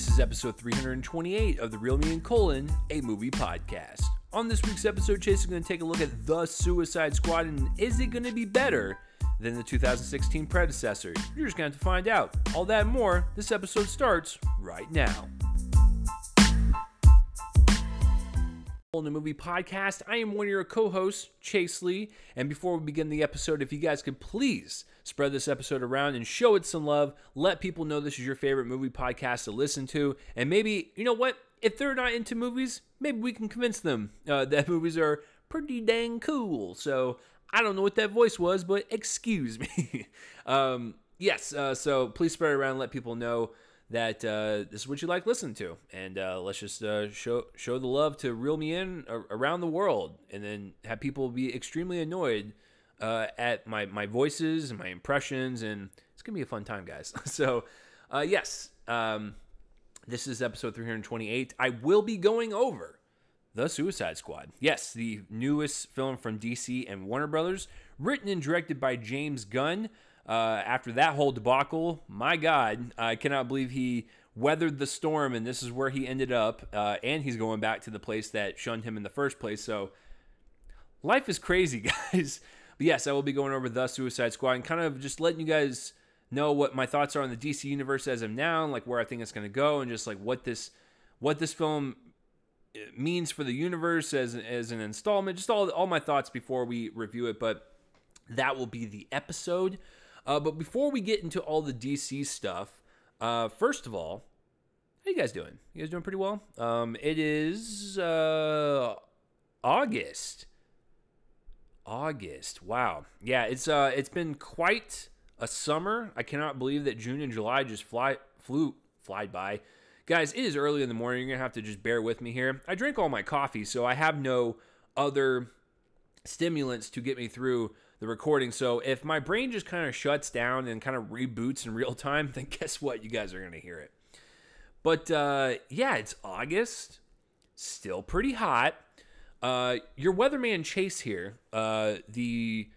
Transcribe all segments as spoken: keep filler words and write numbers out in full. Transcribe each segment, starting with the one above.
This is episode three hundred twenty-eight of the Real Me and Colon, a movie podcast. On this week's episode, Chase is going to take a look at The Suicide Squad and is it going to be better than the two thousand sixteen predecessor? You're just going to have to find out. All that and more, this episode starts right now. In the movie podcast, I am one of your co-hosts, Chase Lee, and before we begin the episode, if you guys could please spread this episode around and show it some love, let people know this is your favorite movie podcast to listen to, and maybe, you know what, if they're not into movies, maybe we can convince them uh, that movies are pretty dang cool. So, I don't know what that voice was, but excuse me. um, yes, uh, so please spread it around and let people know that uh, this is what you like listening to. And uh, let's just uh, show show the love to Reel Me In around the world, and then have people be extremely annoyed uh, at my, my voices and my impressions, and it's going to be a fun time, guys. So, uh, yes, um, this is episode three hundred twenty-eight. I will be going over The Suicide Squad. Yes, the newest film from D C and Warner Brothers, written and directed by James Gunn. Uh, after that whole debacle, my God, I cannot believe he weathered the storm, and this is where he ended up, uh, and he's going back to the place that shunned him in the first place, so life is crazy, guys. But yes, I will be going over The Suicide Squad and kind of just letting you guys know what my thoughts are on the D C universe as of now, and like where I think it's going to go, and just like what this what this film means for the universe as, as an installment, just all, all my thoughts before we review it, but that will be the episode. Uh, but before we get into all the D C stuff, uh, first of all, how you guys doing? You guys doing pretty well? Um, it is uh, August. August. Wow. Yeah, it's uh, it's been quite a summer. I cannot believe that June and July just fly flew flied by. Guys, it is early in the morning. You're gonna have to just bear with me here. I drink all my coffee, so I have no other stimulants to get me through the recording. So if my brain just kind of shuts down and kind of reboots in real time, then guess what? You guys are going to hear it. But uh, yeah, it's August. Still pretty hot. Uh, your weatherman Chase here. Uh, the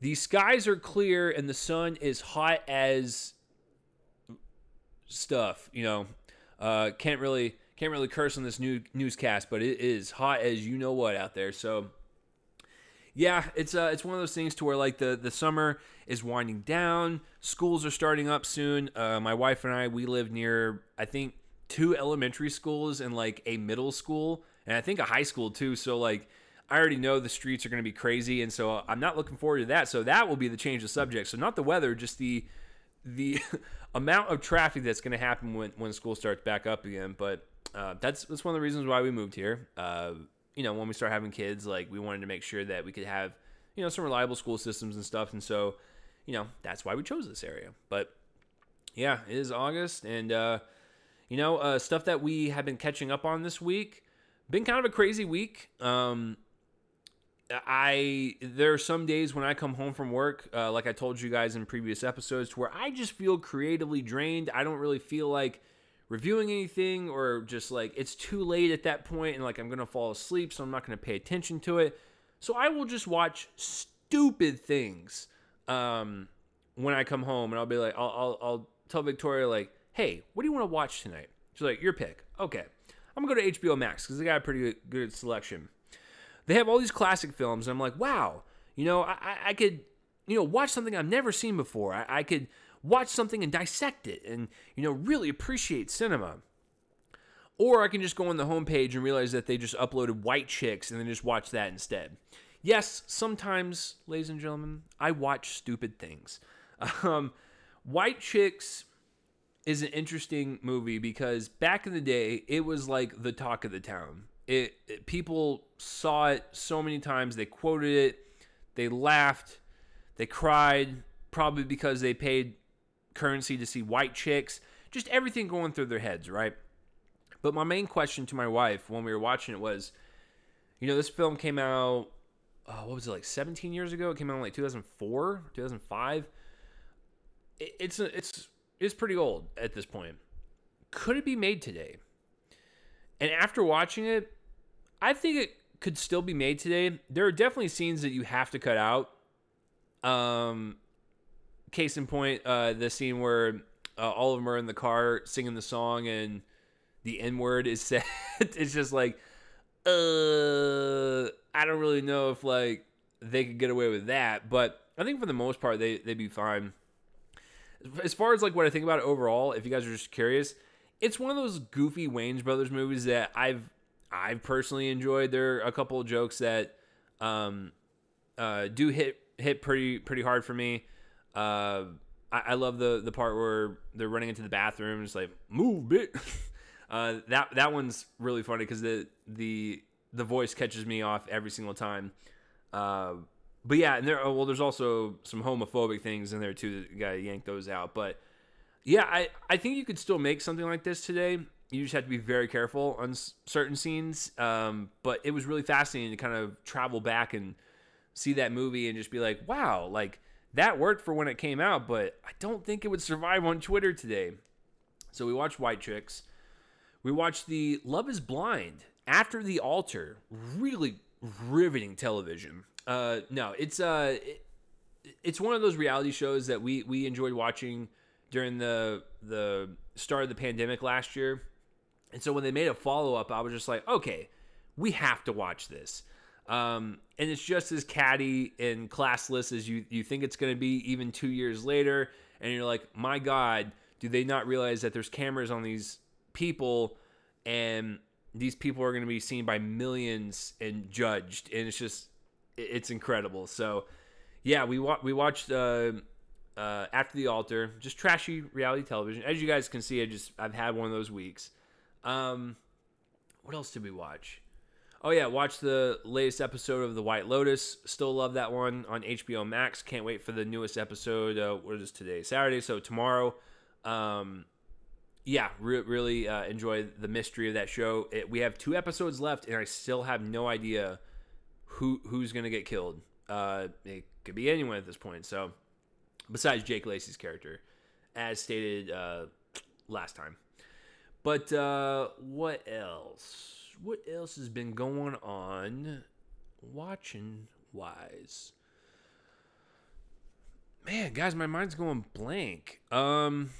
the skies are clear and the sun is hot as stuff. You know, uh, can't really can't really curse on this new newscast, but it is hot as you know what out there. So. Yeah, it's uh, it's one of those things to where like the, the summer is winding down, schools are starting up soon. Uh, my wife and I, we live near, I think, two elementary schools and like a middle school, and I think a high school too. So like, I already know the streets are going to be crazy, and so I'm not looking forward to that. So that will be the change of subject. So not the weather, just the the amount of traffic that's going to happen when, when school starts back up again. But uh, that's that's one of the reasons why we moved here. Uh, You know, when we start having kids, like we wanted to make sure that we could have, you know, some reliable school systems and stuff. And so, you know, that's why we chose this area. But yeah, it is August. And, uh, you know, uh, stuff that we have been catching up on this week, been kind of a crazy week. Um, I, there are some days when I come home from work, uh, like I told you guys in previous episodes, to where I just feel creatively drained. I don't really feel like reviewing anything, or just like it's too late at that point and like I'm gonna fall asleep, so I'm not gonna pay attention to it, so I will just watch stupid things um when I come home, and I'll be like, I'll, I'll, I'll tell Victoria, like, hey, what do you want to watch tonight? She's like, your pick. Okay, I'm gonna go to H B O Max because they got a pretty good, good selection. They have all these classic films, and I'm like, wow, you know, I, I, I could, you know, watch something I've never seen before. I, I could watch something and dissect it and, you know, really appreciate cinema. Or I can just go on the homepage and realize that they just uploaded White Chicks and then just watch that instead. Yes, sometimes, ladies and gentlemen, I watch stupid things. Um, White Chicks is an interesting movie because back in the day, it was like the talk of the town. It, it people saw it so many times. They quoted it. They laughed. They cried. Probably because they paid currency to see white chicks, just everything going through their heads, right? But my main question to my wife when we were watching it was, you know, this film came out, oh, what was it, like seventeen years ago? It came out in like two thousand four, two thousand five. It, it's a, it's it's pretty old at this point. Could it be made today? And after watching it, I think it could still be made today. There are definitely scenes that you have to cut out. Um, case in point, uh, the scene where Uh, all of them are in the car singing the song, and the N-word is said. It's just like, uh, I don't really know if like they could get away with that, but I think for the most part they they'd be fine. As far as like what I think about it overall, if you guys are just curious, it's one of those goofy Wayans Brothers movies that I've I've personally enjoyed. There are a couple of jokes that um, uh, do hit hit pretty pretty hard for me. Uh, I, I love the the part where they're running into the bathroom, just like move, bitch. Uh, that that one's really funny because the the the voice catches me off every single time. Uh, but yeah, and there oh, well, there's also some homophobic things in there too. You gotta yank those out. But yeah, I I think you could still make something like this today. You just have to be very careful on s- certain scenes. Um, but it was really fascinating to kind of travel back and see that movie and just be like, wow, like that worked for when it came out, but I don't think it would survive on Twitter today. So we watched White Chicks. We watched the Love is Blind, After the Altar. Really riveting television. Uh, no, it's uh, it, it's one of those reality shows that we we enjoyed watching during the the start of the pandemic last year. And so when they made a follow-up, I was just like, okay, we have to watch this. Um, and it's just as catty and classless as you, you think it's going to be even two years later. And you're like, my God, do they not realize that there's cameras on these people, and these people are going to be seen by millions and judged, and it's just it's incredible. So yeah, we wa- we watched uh, uh, After the Altar, just trashy reality television. As you guys can see, I just I've had one of those weeks. Um, what else did we watch? Oh yeah, watched the latest episode of The White Lotus. Still love that one on H B O Max. Can't wait for the newest episode. Uh, what is today? Saturday, so tomorrow. Um, Yeah, re- really uh, enjoy the mystery of that show. It, we have two episodes left, and I still have no idea who who's going to get killed. Uh, it could be anyone at this point. So, besides Jake Lacy's character, as stated uh, last time. But uh, what else? What else has been going on watching-wise? Man, guys, my mind's going blank. Um...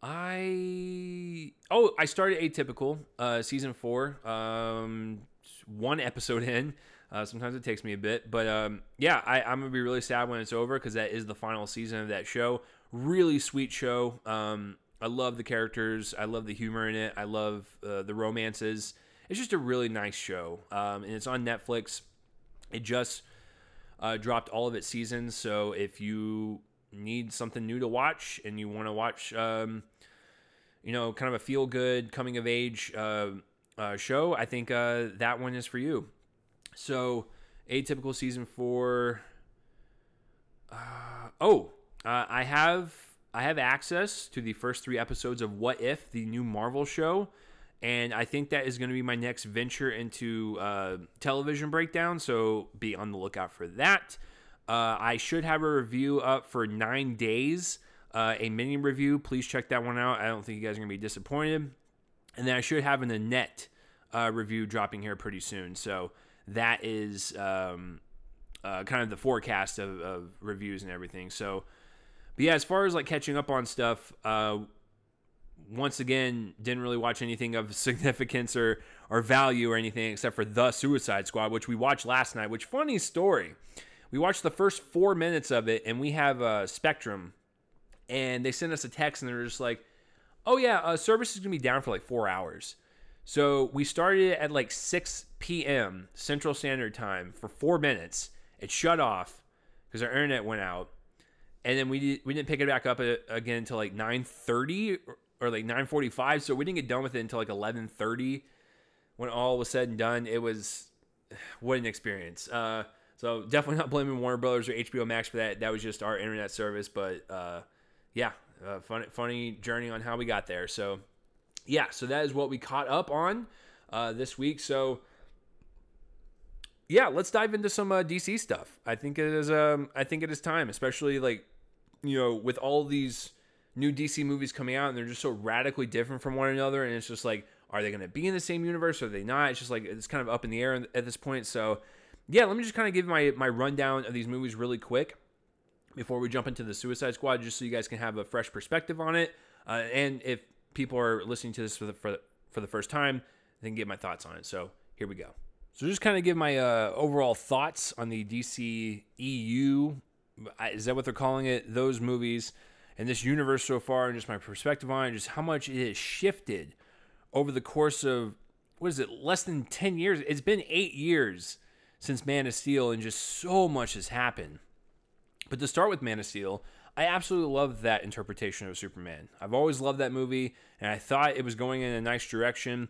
I oh I started Atypical uh, season four, um, one episode in. Uh, sometimes it takes me a bit, but um, yeah, I, I'm gonna be really sad when it's over because that is the final season of that show. Really sweet show. Um, I love the characters. I love the humor in it. I love uh, the romances. It's just a really nice show, um, and it's on Netflix. It just uh, dropped all of its seasons, so if you need something new to watch and you want to watch um you know kind of a feel good coming of age uh, uh show, I think uh that one is for you. So Atypical season four. uh oh uh, I have I have access to the first three episodes of What If, the new Marvel show, and I think that is going to be my next venture into uh television breakdown, so be on the lookout for that. Uh, I should have a review up for nine days, uh, a mini review. Please check that one out. I don't think you guys are going to be disappointed. And then I should have an Annette uh, review dropping here pretty soon. So that is um, uh, kind of the forecast of, of reviews and everything. So, but yeah, as far as like catching up on stuff, uh, once again, didn't really watch anything of significance or, or value or anything except for The Suicide Squad, which we watched last night, which funny story. We watched the first four minutes of it, and we have uh, Spectrum, and they sent us a text, and they're just like, "Oh yeah, uh, service is gonna be down for like four hours." So we started it at like six p.m. Central Standard Time for four minutes. It shut off because our internet went out, and then we did, we didn't pick it back up again until like nine thirty or like nine forty-five. So we didn't get done with it until like eleven thirty. When all was said and done, it was what an experience. Uh, So definitely not blaming Warner Brothers or H B O Max for that. That was just our internet service. But uh, yeah, uh, fun, funny journey on how we got there. So yeah, so that is what we caught up on uh, this week. So yeah, let's dive into some uh, D C stuff. I think it is. Um, I think it is time, especially like you know with all these new D C movies coming out, and they're just so radically different from one another. And it's just like, are they going to be in the same universe? Are they not? It's just like it's kind of up in the air at this point. So. Yeah, let me just kind of give my, my rundown of these movies really quick. before we jump into the Suicide Squad, just so you guys can have a fresh perspective on it. Uh, and if people are listening to this for the, for the, for the first time, then get my thoughts on it. So here we go. So just kind of give my uh, overall thoughts on the D C E U, is that what they're calling it, those movies and this universe so far, and just my perspective on it, just how much it has shifted over the course of, what is it, less than ten years? It's been eight years since Man of Steel, and just so much has happened. But to start with Man of Steel, I absolutely love that interpretation of Superman. I've always loved that movie, and I thought it was going in a nice direction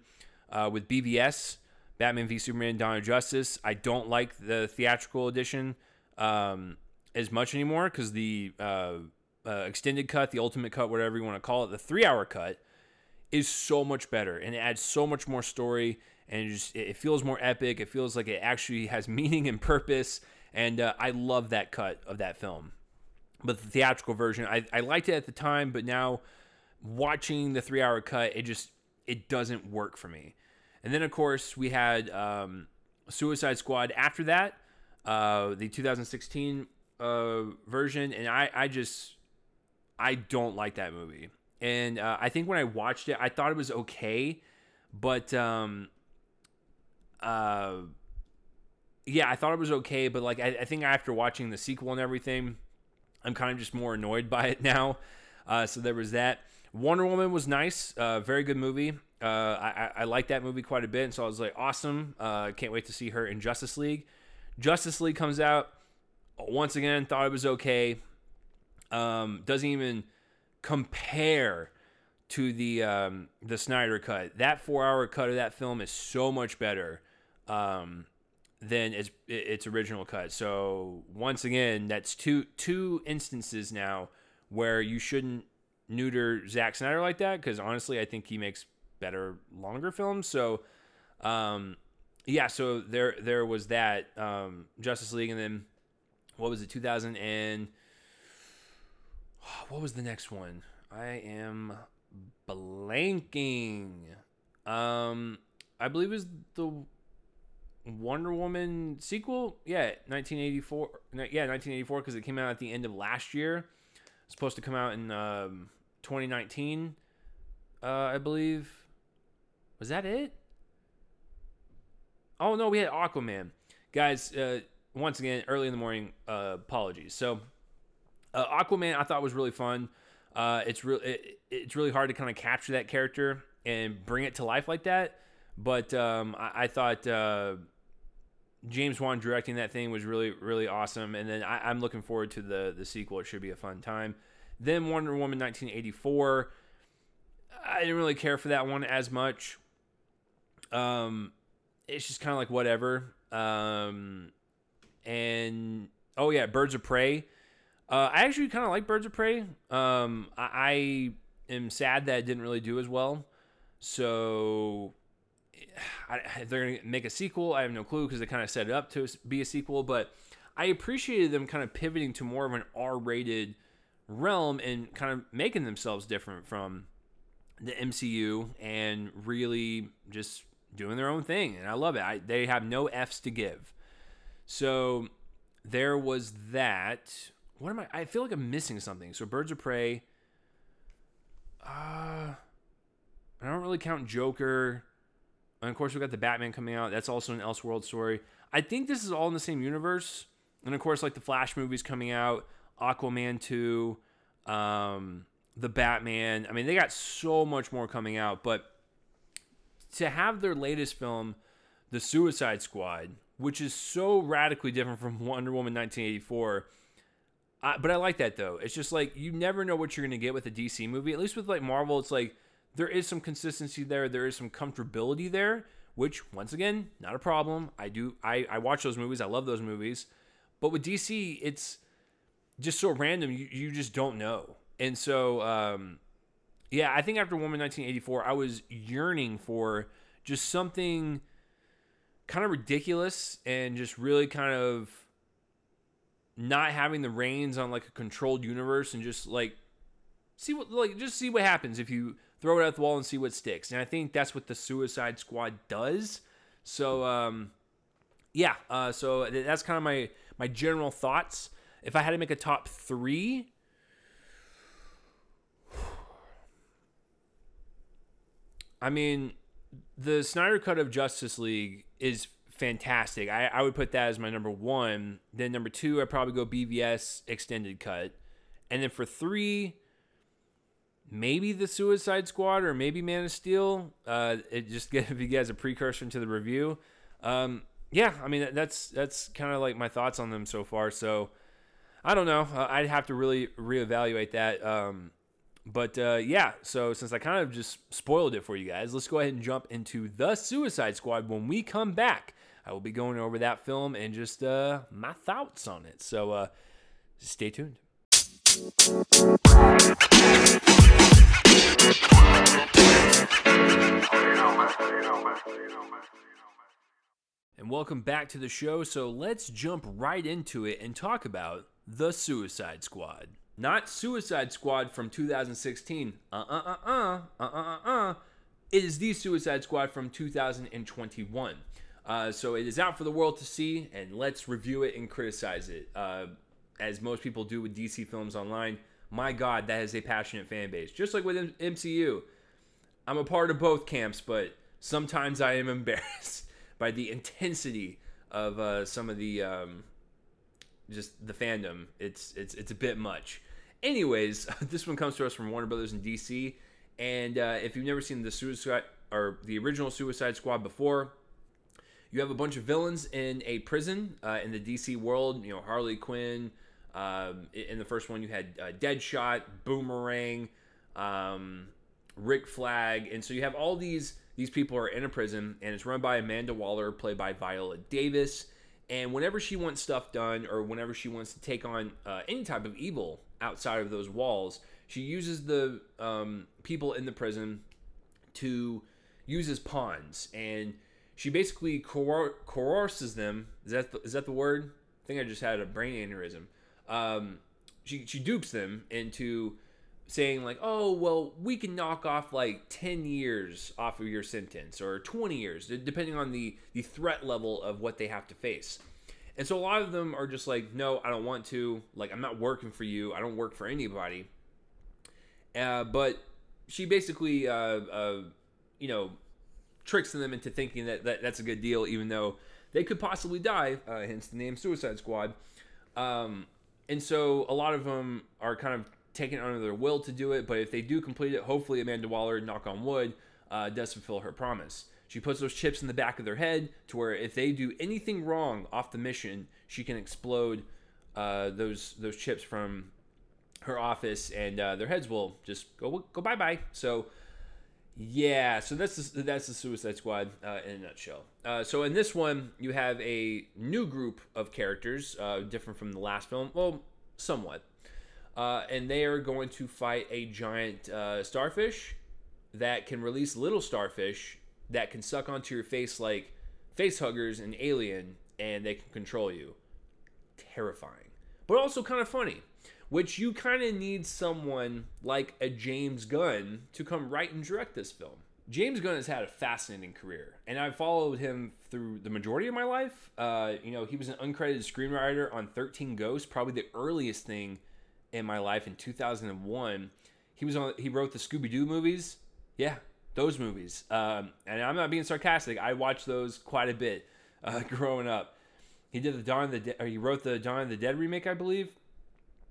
uh, with B V S, Batman v Superman: Dawn of Justice. I don't like the theatrical edition um, as much anymore, because the uh, uh, extended cut, the ultimate cut, whatever you want to call it, the three-hour cut is so much better, and it adds so much more story, and it, just, it feels more epic. It feels like it actually has meaning and purpose, and uh, I love that cut of that film. But the theatrical version, I, I liked it at the time, but now watching the three-hour cut, it just, it doesn't work for me. And then, of course, we had um, Suicide Squad after that, uh, the two thousand sixteen uh, version, and I, I just, I don't like that movie. And uh, I think when I watched it, I thought it was okay, but um, uh, yeah, I thought it was okay, but like I, I think after watching the sequel and everything, I'm kind of just more annoyed by it now. Uh, so there was that. Wonder Woman was nice. Uh, very good movie. Uh, I, I like that movie quite a bit. And so I was like, awesome. Uh, can't wait to see her in Justice League. Justice League comes out. Once again, thought it was okay. Um, doesn't even compare to the um, the Snyder cut. That four-hour cut of that film is so much better Um than its, its original cut. So once again, that's two two instances now where you shouldn't neuter Zack Snyder like that, because honestly, I think he makes better, longer films. So um, yeah, so there there was that um, Justice League, and then what was it, two thousand and what was the next one? I am blanking. Um, I believe it was the Wonder Woman sequel, yeah, nineteen eighty-four, yeah, nineteen eighty-four, because it came out at the end of last year. It's supposed to come out in um, twenty nineteen, uh, I believe. Was that it? Oh no, we had Aquaman, guys. Uh, once again, early in the morning. Uh, apologies. So, uh, Aquaman, I thought was really fun. Uh, it's real. It, it's really hard to kind of capture that character and bring it to life like that. But um, I, I thought. Uh, James Wan directing that thing was really, really awesome. And then I, I'm looking forward to the, the sequel. It should be a fun time. Then Wonder Woman nineteen eighty-four. I didn't really care for that one as much. Um, it's just kind of like whatever. Um, and, oh yeah, Birds of Prey. Uh, I actually kind of like Birds of Prey. Um, I, I am sad that it didn't really do as well. So I, if they're going to make a sequel, I have no clue, because they kind of set it up to be a sequel. But I appreciated them kind of pivoting to more of an R-rated realm and kind of making themselves different from the M C U and really just doing their own thing. And I love it. I, they have no F's to give. So there was that. What am I? I feel like I'm missing something. So Birds of Prey. Uh, I don't really count Joker. And, of course, we got the Batman coming out. That's also an Elseworld story. I think this is all in the same universe. And, of course, like the Flash movies coming out, Aquaman two, um, the Batman. I mean, they got so much more coming out. But to have their latest film, The Suicide Squad, which is so radically different from Wonder Woman nineteen eighty-four. I, but I like that, though. It's just like you never know what you're going to get with a D C movie. At least with, like, Marvel, it's like, there is some consistency there. There is some comfortability there, which, once again, not a problem. I do. I, I watch those movies. I love those movies. But with D C, it's just so random. You, you just don't know. And so, um, yeah, I think after Woman nineteen eighty-four, I was yearning for just something kind of ridiculous and just really kind of not having the reins on, like, a controlled universe, and just, like, see what, like, just see what happens if you throw it at the wall and see what sticks. And I think that's what the Suicide Squad does. So, um, yeah. Uh, so that's kind of my, my general thoughts. If I had to make a top three, I mean, the Snyder Cut of Justice League is fantastic. I, I would put that as my number one. Then number two, I'd probably go B V S Extended Cut. And then for three, maybe The Suicide Squad or maybe Man of Steel. Uh, it just gave you guys a precursor to the review. Um, yeah, I mean, that's that's kind of like my thoughts on them so far. So I don't know. Uh, I'd have to really reevaluate that. Um, but uh, yeah, so since I kind of just spoiled it for you guys, let's go ahead and jump into The Suicide Squad. When we come back, I will be going over that film and just uh, my thoughts on it. So uh, stay tuned. And welcome back to the show. So let's jump right into it and talk about The Suicide Squad. Not Suicide Squad from two thousand sixteen. Uh-uh-uh-uh. Uh-uh-uh-uh. It is The Suicide Squad from two thousand twenty-one. Uh, so it is out for the world to see, and let's review it and criticize it. Uh, as most people do with D C films online. My God, that is a passionate fan base. Just like with M C U. I'm a part of both camps, but sometimes I am embarrassed by the intensity of uh, some of the, um, just the fandom. It's it's it's a bit much. Anyways, this one comes to us from Warner Brothers in D C. And uh, if you've never seen the Suicide or the original Suicide Squad before, you have a bunch of villains in a prison uh, in the D C world. You know, Harley Quinn. Um, in the first one, you had uh, Deadshot, Boomerang, um, Rick Flag, and so you have all these these people are in a prison, and it's run by Amanda Waller, played by Viola Davis. And whenever she wants stuff done, or whenever she wants to take on uh, any type of evil outside of those walls, she uses the um, people in the prison to use as pawns, and she basically coer- coerces them. Is that the, is that the word? I think I just had a brain aneurysm. Um, she, she dupes them into saying like, oh, well, we can knock off like ten years off of your sentence or twenty years, depending on the, the threat level of what they have to face. And so a lot of them are just like, no, I don't want to, like, I'm not working for you. I don't work for anybody. Uh, but she basically, uh, uh, you know, tricks them into thinking that, that that's a good deal, even though they could possibly die, uh, hence the name Suicide Squad. Um, And so a lot of them are kind of taken under their will to do it. But if they do complete it, hopefully Amanda Waller, knock on wood, uh, does fulfill her promise. She puts those chips in the back of their head to where if they do anything wrong off the mission, she can explode uh, those those chips from her office, and uh, their heads will just go go bye bye. So yeah, so that's the, that's the Suicide Squad uh, in a nutshell. Uh, so in this one, you have a new group of characters, uh, different from the last film, well, somewhat, uh, and they are going to fight a giant uh, starfish that can release little starfish that can suck onto your face like face huggers in Alien, and they can control you. Terrifying, but also kind of funny. Which you kind of need someone like a James Gunn to come write and direct this film. James Gunn has had a fascinating career, and I've followed him through the majority of my life. Uh, you know, he was an uncredited screenwriter on thirteen Ghosts, probably the earliest thing in my life in two thousand one. He was on. He wrote the Scooby-Doo movies. Yeah, those movies. Um, and I'm not being sarcastic. I watched those quite a bit uh, growing up. He did the Dawn of the De- or he wrote the Dawn of the Dead remake, I believe.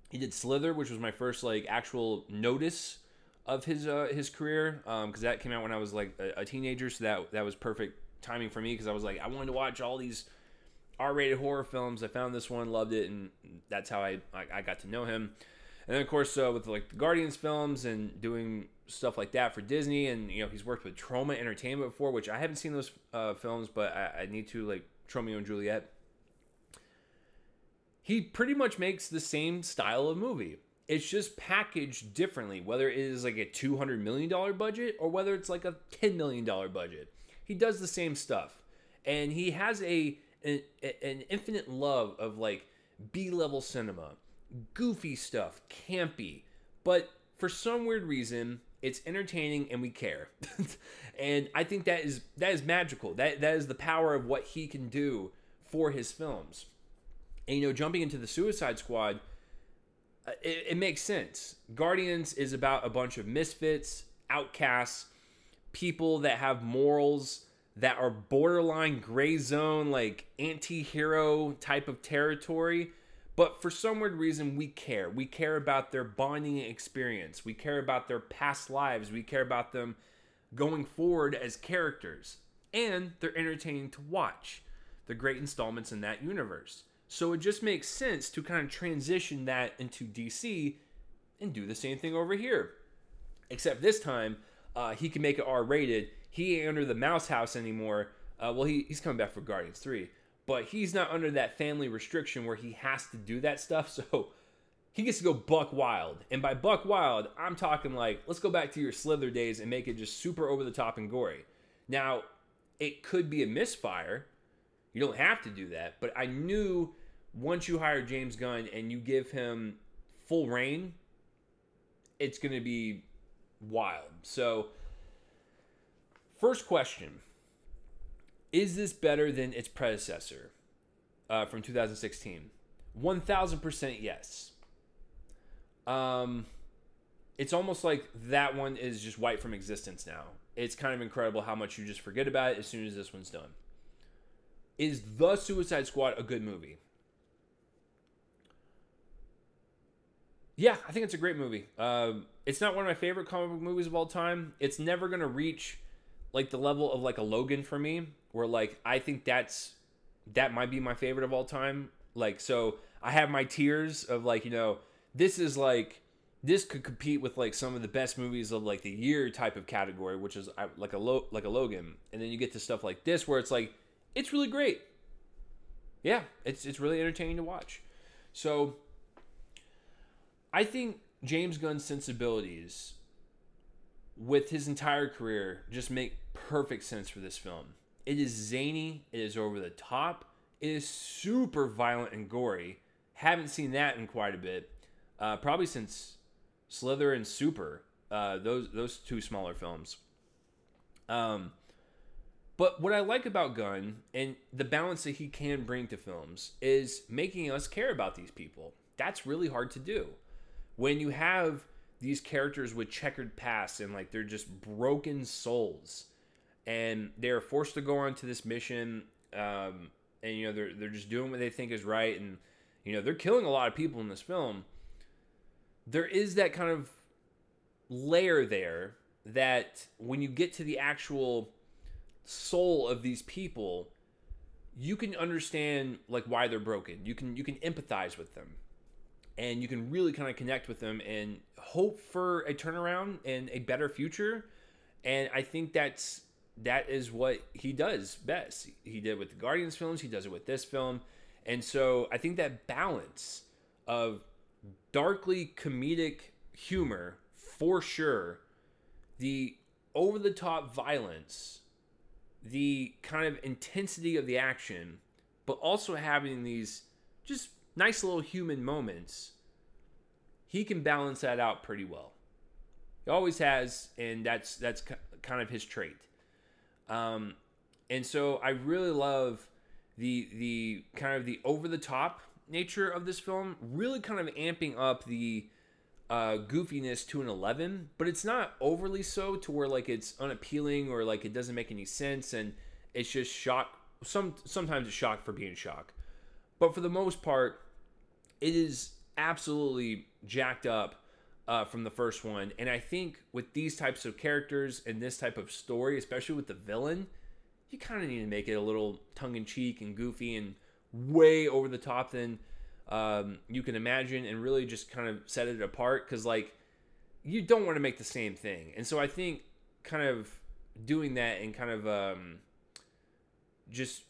He did Slither, which was my first like actual notice of his uh, his career, because um, that came out when I was like a, a teenager, so that that was perfect timing for me because I was like I wanted to watch all these R-rated horror films. I found this one, loved it, and that's how I I, I got to know him. And then of course uh, with like the Guardians films and doing stuff like that for Disney, and you know he's worked with Troma Entertainment before, which I haven't seen those uh, films, but I, I need to like Tromeo and Juliet. He pretty much makes the same style of movie. It's just packaged differently, whether it is like a two hundred million dollars budget or whether it's like a ten million dollars budget. He does the same stuff. And he has a an, an infinite love of like B-level cinema, goofy stuff, campy. But for some weird reason, it's entertaining and we care. And I think that is that is magical. That that is the power of what he can do for his films. And, you know, jumping into the Suicide Squad, it, it makes sense. Guardians is about a bunch of misfits, outcasts, people that have morals that are borderline gray zone, like anti-hero type of territory. But for some weird reason, we care. We care about their bonding experience. We care about their past lives. We care about them going forward as characters. And they're entertaining to watch. They're great installments in that universe. So it just makes sense to kind of transition that into D C and do the same thing over here. Except this time, uh, he can make it R rated. He ain't under the Mouse House anymore. Uh, well, he, he's coming back for Guardians three. But he's not under that family restriction where he has to do that stuff. So he gets to go buck wild. And by buck wild, I'm talking like, let's go back to your Slither days and make it just super over the top and gory. Now, it could be a misfire. You don't have to do that. But I knew once you hire James Gunn and you give him full reign, it's going to be wild. So, first question. Is this better than its predecessor uh, from two thousand sixteen? one thousand percent yes. Um, it's almost like that one is just wiped from existence now. It's kind of incredible how much you just forget about it as soon as this one's done. Is The Suicide Squad a good movie? Yeah, I think it's a great movie. Uh, it's not one of my favorite comic book movies of all time. It's never going to reach like the level of like a Logan for me, where like I think that's that might be my favorite of all time. Like, so I have my tiers of like, you know, this is like, this could compete with like some of the best movies of like the year type of category, which is like a lo like a Logan. And then you get to stuff like this where it's like, it's really great. Yeah, it's it's really entertaining to watch. So I think James Gunn's sensibilities with his entire career just make perfect sense for this film. It is zany. It is over the top. It is super violent and gory. Haven't seen that in quite a bit. Uh, probably since Slither and Super. Uh, those those two smaller films. Um, but what I like about Gunn and the balance that he can bring to films is making us care about these people. That's really hard to do. When you have these characters with checkered past and like they're just broken souls and they're forced to go on to this mission, um, and you know they're, they're just doing what they think is right, and you know they're killing a lot of people in this film. There is that kind of layer there that when you get to the actual soul of these people, you can understand like why they're broken. You can you can empathize with them. And you can really kind of connect with them and hope for a turnaround and a better future. And I think that's that is what he does best. He did with the Guardians films. He does it with this film. And so I think that balance of darkly comedic humor, for sure, the over-the-top violence, the kind of intensity of the action, but also having these just nice little human moments, he can balance that out pretty well. He always has, and that's that's kind of his trait. Um, and so I really love the the kind of the over the top nature of this film, really kind of amping up the uh, goofiness to an eleven, but it's not overly so to where like it's unappealing or like it doesn't make any sense, and it's just shock. Some sometimes it's shock for being shock, but for the most part, it is absolutely jacked up uh, from the first one. And I think with these types of characters and this type of story, especially with the villain, you kind of need to make it a little tongue-in-cheek and goofy and way over the top than um, you can imagine, and really just kind of set it apart, because like you don't want to make the same thing. And so I think kind of doing that and kind of um, just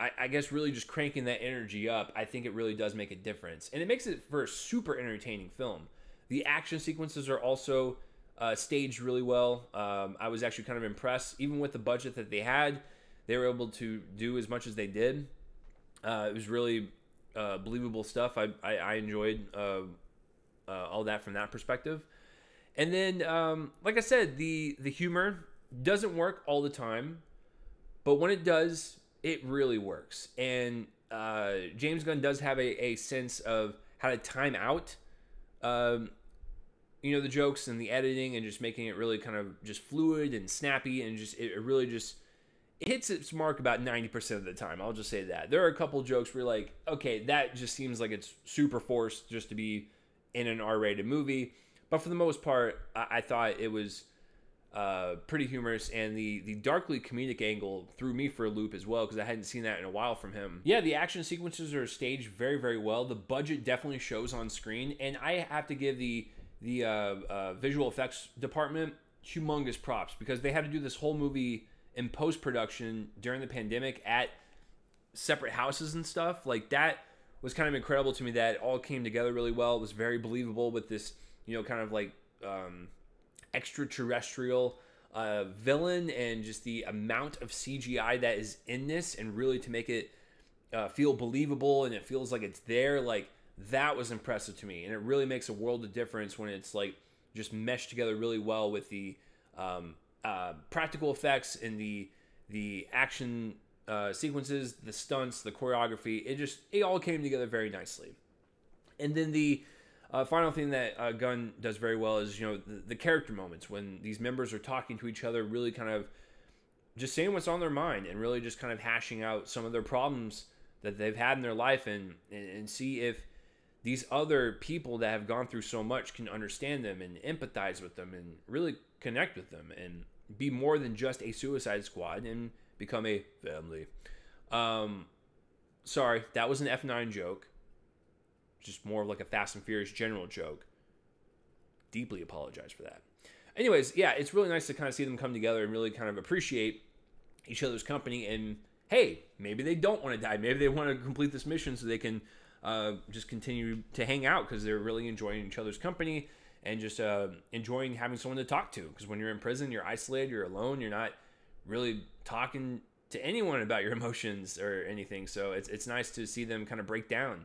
I, I guess really just cranking that energy up, I think it really does make a difference. And it makes it for a super entertaining film. The action sequences are also uh, staged really well. Um, I was actually kind of impressed. Even with the budget that they had, they were able to do as much as they did. Uh, it was really uh, believable stuff. I, I, I enjoyed uh, uh, all that from that perspective. And then, um, like I said, the, the humor doesn't work all the time. But when it does, it really works. And uh, James Gunn does have a, a sense of how to time out, um, you know, the jokes and the editing and just making it really kind of just fluid and snappy, and just it really just it hits its mark about ninety percent of the time. I'll just say that. There are a couple jokes where, like, okay, that just seems like it's super forced just to be in an R rated movie. But for the most part, I, I thought it was uh, pretty humorous, and the, the darkly comedic angle threw me for a loop as well, because I hadn't seen that in a while from him. Yeah, the action sequences are staged very, very well. The budget definitely shows on screen, and I have to give the, the uh, uh, visual effects department humongous props, because they had to do this whole movie in post-production during the pandemic at separate houses and stuff. Like, that was kind of incredible to me that it all came together really well. It was very believable with this, you know, kind of like um, extraterrestrial uh, villain, and just the amount of C G I that is in this, and really to make it uh, feel believable and it feels like it's there. Like, that was impressive to me, and it really makes a world of difference when it's like just meshed together really well with the um, uh, practical effects and the the action uh, sequences, the stunts, the choreography. It just it all came together very nicely. And then the Uh, final thing that uh, Gunn does very well is, you know, the, the character moments when these members are talking to each other, really kind of just saying what's on their mind and really just kind of hashing out some of their problems that they've had in their life, and, and, and see if these other people that have gone through so much can understand them and empathize with them and really connect with them and be more than just a Suicide Squad and become a family. Um, sorry, that was an F nine joke. Just more of like a Fast and Furious general joke. Deeply apologize for that. Anyways, yeah, it's really nice to kind of see them come together and really kind of appreciate each other's company. And hey, maybe they don't want to die. Maybe they want to complete this mission so they can uh, just continue to hang out, because they're really enjoying each other's company and just uh, enjoying having someone to talk to. Because when you're in prison, you're isolated, you're alone, you're not really talking to anyone about your emotions or anything. So it's, it's nice to see them kind of break down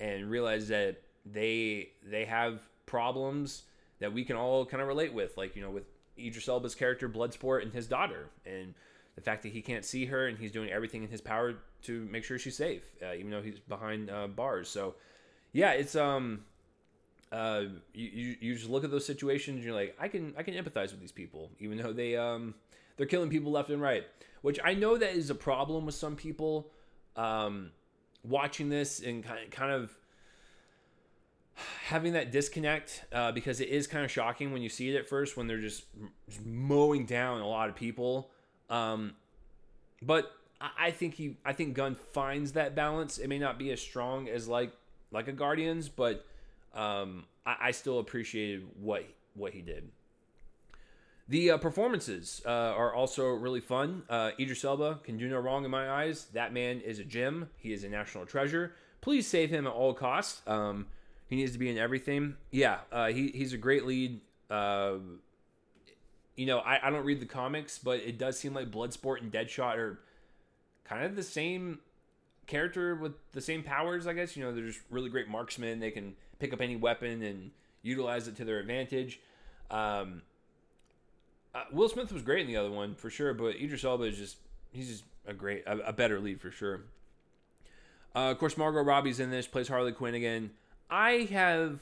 and realize that they they have problems that we can all kind of relate with, like, you know, with Idris Elba's character, Bloodsport, and his daughter, and the fact that he can't see her, and he's doing everything in his power to make sure she's safe, uh, even though he's behind uh, bars. So, yeah, it's um, uh, you you just look at those situations, and you're like, I can I can empathize with these people, even though they um they're killing people left and right, which I know that is a problem with some people, um. watching this and kind of having that disconnect, uh, because it is kind of shocking when you see it at first, when they're just, just mowing down a lot of people. Um, but I think he, I think Gunn finds that balance. It may not be as strong as like like a Guardians, but um, I, I still appreciated what what he did. The uh, performances uh, are also really fun. Uh, Idris Elba can do no wrong in my eyes. That man is a gem. He is a national treasure. Please save him at all costs. Um, he needs to be in everything. Yeah, uh, he, he's a great lead. Uh, you know, I, I don't read the comics, but it does seem like Bloodsport and Deadshot are kind of the same character with the same powers, I guess. You know, they're just really great marksmen. They can pick up any weapon and utilize it to their advantage. Um... Uh, Will Smith was great in the other one, for sure, but Idris Elba is just, he's just a great, a, a better lead, for sure. Uh, of course, Margot Robbie's in this, plays Harley Quinn again. I have,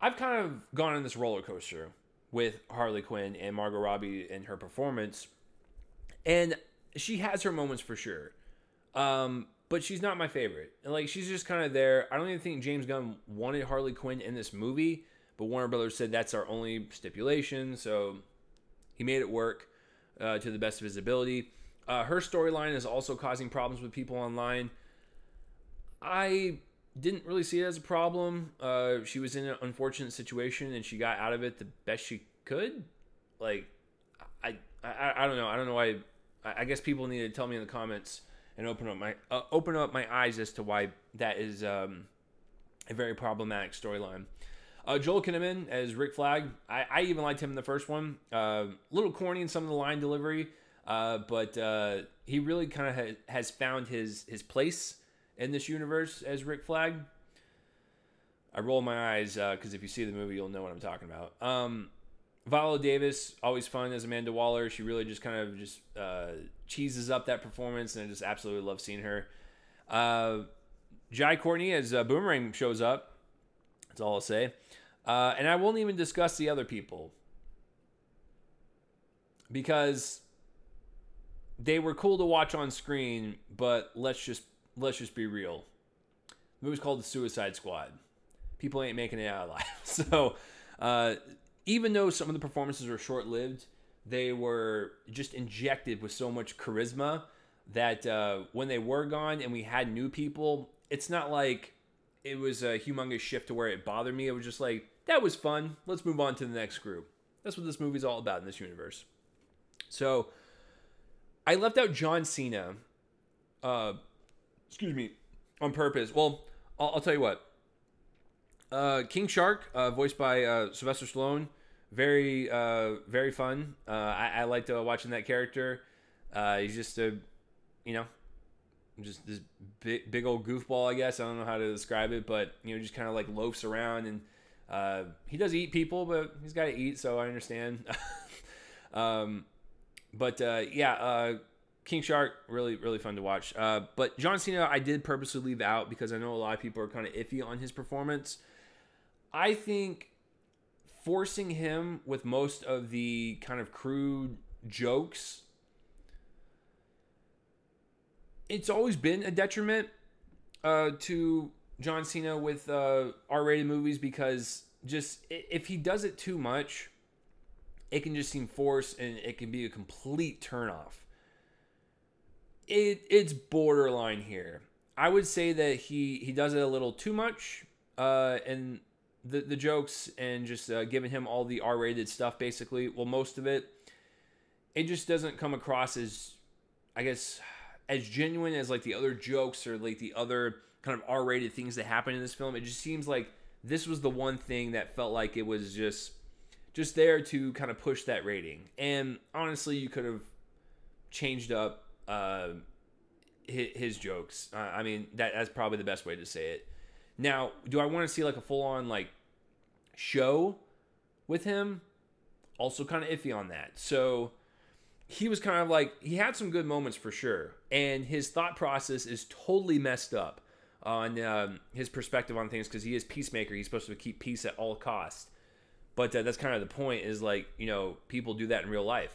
I've kind of gone on this roller coaster with Harley Quinn and Margot Robbie and her performance, and she has her moments, for sure, um, but she's not my favorite. And, like, she's just kind of there. I don't even think James Gunn wanted Harley Quinn in this movie, but Warner Brothers said that's our only stipulation, so he made it work uh, to the best of his ability. Uh, her storyline is also causing problems with people online. I didn't really see it as a problem. Uh, she was in an unfortunate situation, and she got out of it the best she could. Like, I, I, I don't know. I don't know why. I guess people need to tell me in the comments and open up my uh, open up my eyes as to why that is um, a very problematic storyline. Uh, Joel Kinnaman as Rick Flag. I, I even liked him in the first one. A uh, little corny in some of the line delivery, uh, but uh, he really kind of ha has found his his place in this universe as Rick Flag. I roll my eyes because uh, if you see the movie, you'll know what I'm talking about. Um, Viola Davis, always fun as Amanda Waller. She really just kind of just uh, cheeses up that performance, and I just absolutely love seeing her. Uh, Jai Courtney as uh, Boomerang shows up. That's all I'll say. Uh, and I won't even discuss the other people, because they were cool to watch on screen, but let's just let's just be real. The movie's called The Suicide Squad. People ain't making it out alive. So uh, even though some of the performances were short-lived, they were just injected with so much charisma that uh, when they were gone and we had new people, it's not like it was a humongous shift to where it bothered me. It was just like, that was fun. Let's move on to the next group. That's what this movie's all about in this universe. So I left out John Cena, uh, excuse me, on purpose. Well, I'll, I'll tell you what. Uh, King Shark, uh, voiced by uh, Sylvester Stallone, very, uh, very fun. Uh, I, I liked uh, watching that character. Uh, he's just a, you know, just this big, big old goofball, I guess. I don't know how to describe it, but you know, just kind of like loafs around, and uh, he does eat people, but he's got to eat, so I understand. um, But, uh, yeah, uh, King Shark, really, really fun to watch. Uh, but John Cena, I did purposely leave out because I know a lot of people are kind of iffy on his performance. I think forcing him with most of the kind of crude jokes, it's always been a detriment uh, to John Cena with uh, R-rated movies, because just if he does it too much, it can just seem forced, and it can be a complete turnoff. It it's borderline here. I would say that he he does it a little too much, uh, and the the jokes and just uh, giving him all the R-rated stuff, basically. Well, most of it, it just doesn't come across as, I guess, as genuine as like the other jokes or like the other kind of R-rated things that happen in this film. It just seems like this was the one thing that felt like it was just. Just there to kind of push that rating. And honestly, you could have changed up uh, his, his jokes. Uh, I mean, that, that's probably the best way to say it. Now, do I want to see like a full-on like show with him? Also kind of iffy on that. So he was kind of like, he had some good moments for sure. And his thought process is totally messed up on um, his perspective on things, because he is Peacemaker. He's supposed to keep peace at all costs. But uh, that's kind of the point, is like, you know, people do that in real life.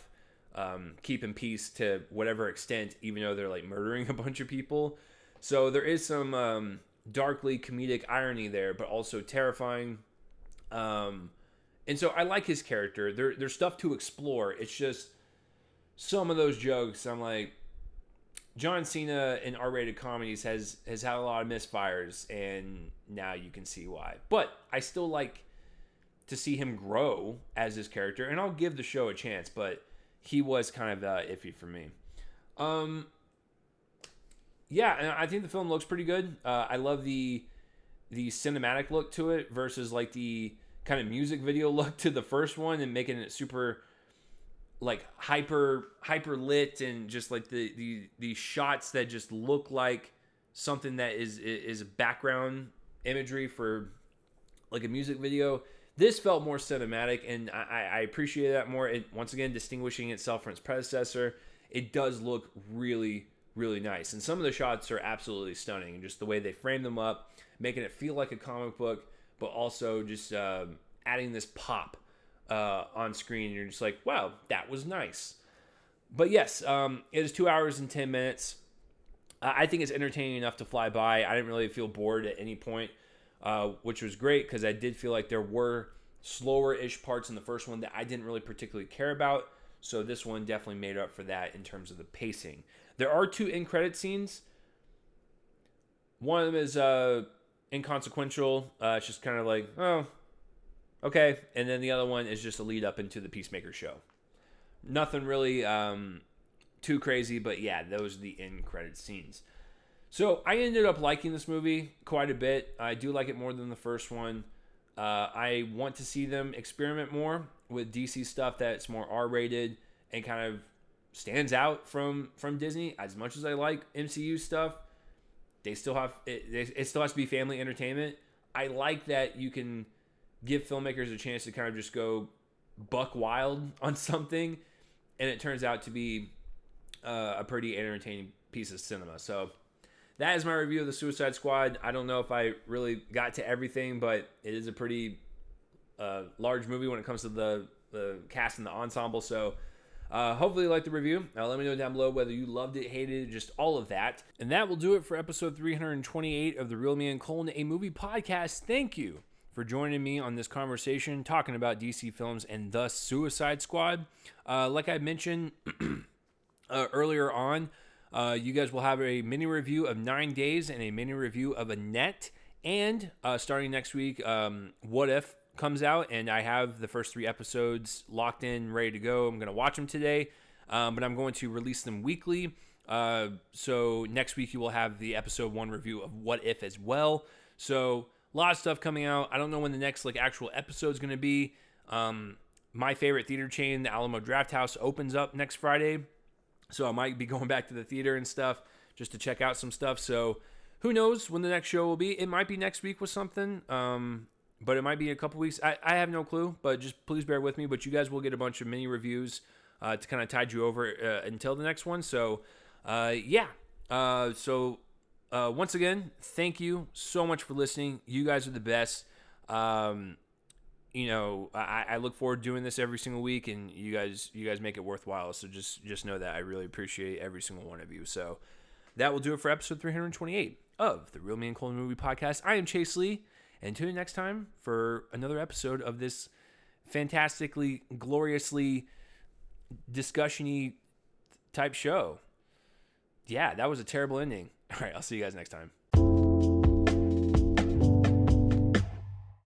Um, keeping peace to whatever extent, even though they're like murdering a bunch of people. So there is some um, darkly comedic irony there, but also terrifying. Um, and so I like his character. There, there's stuff to explore. It's just some of those jokes. I'm like, John Cena in R-rated comedies has, has had a lot of misfires, and now you can see why. But I still like to see him grow as his character, and I'll give the show a chance, but he was kind of uh, iffy for me. Um, yeah, and I think the film looks pretty good. Uh, I love the the cinematic look to it versus like the kind of music video look to the first one, and making it super like hyper hyper lit, and just like the the the shots that just look like something that is is background imagery for like a music video. This felt more cinematic, and I, I appreciate that more. It, once again, distinguishing itself from its predecessor, it does look really, really nice. And some of the shots are absolutely stunning, and just the way they frame them up, making it feel like a comic book, but also just uh, adding this pop uh, on screen. You're just like, wow, that was nice. But yes, um, it is two hours and ten minutes. Uh, I think it's entertaining enough to fly by. I didn't really feel bored at any point. Uh, which was great, because I did feel like there were slower-ish parts in the first one that I didn't really particularly care about. So this one definitely made up for that in terms of the pacing. There are two end-credit scenes. One of them is uh, inconsequential. Uh, it's just kind of like, oh, okay. And then the other one is just a lead-up into the Peacemaker show. Nothing really um, too crazy, but yeah, those are the end-credit scenes. So I ended up liking this movie quite a bit. I do like it more than the first one. Uh, I want to see them experiment more with D C stuff that's more R-rated and kind of stands out from, from Disney. As much as I like M C U stuff, they still have it, it still has to be family entertainment. I like that you can give filmmakers a chance to kind of just go buck wild on something, and it turns out to be uh, a pretty entertaining piece of cinema. So that is my review of the Suicide Squad. I don't know if I really got to everything, but it is a pretty uh, large movie when it comes to the, the cast and the ensemble. So uh, hopefully you liked the review. Now let me know down below whether you loved it, hated it, just all of that. And that will do it for episode three hundred twenty-eight of The Real Me and Colin, a movie podcast. Thank you for joining me on this conversation, talking about D C films and the Suicide Squad. Uh, like I mentioned uh, earlier on, uh, you guys will have a mini review of Nine Days and a mini review of Annette. And uh, starting next week, um, What If comes out, and I have the first three episodes locked in, ready to go. I'm going to watch them today, um, but I'm going to release them weekly. Uh, so next week you will have the episode one review of What If as well. So a lot of stuff coming out. I don't know when the next like actual episode is going to be. Um, my favorite theater chain, the Alamo Drafthouse, opens up next Friday. So I might be going back to the theater and stuff just to check out some stuff. So who knows when the next show will be. It might be next week with something, um, but it might be a couple weeks. I, I have no clue, but just please bear with me. But you guys will get a bunch of mini reviews uh, to kind of tide you over uh, until the next one. So uh, yeah, uh, so... Uh, once again, thank you so much for listening. You guys are the best. Um, you know, I, I look forward to doing this every single week, and you guys, you guys make it worthwhile. So just, just know that I really appreciate every single one of you. So that will do it for episode three hundred twenty-eight of the Real Me and Colin Movie Podcast. I am Chase Lee, and tune in next time for another episode of this fantastically, gloriously discussion-y type show. Yeah, that was a terrible ending. All right, I'll see you guys next time.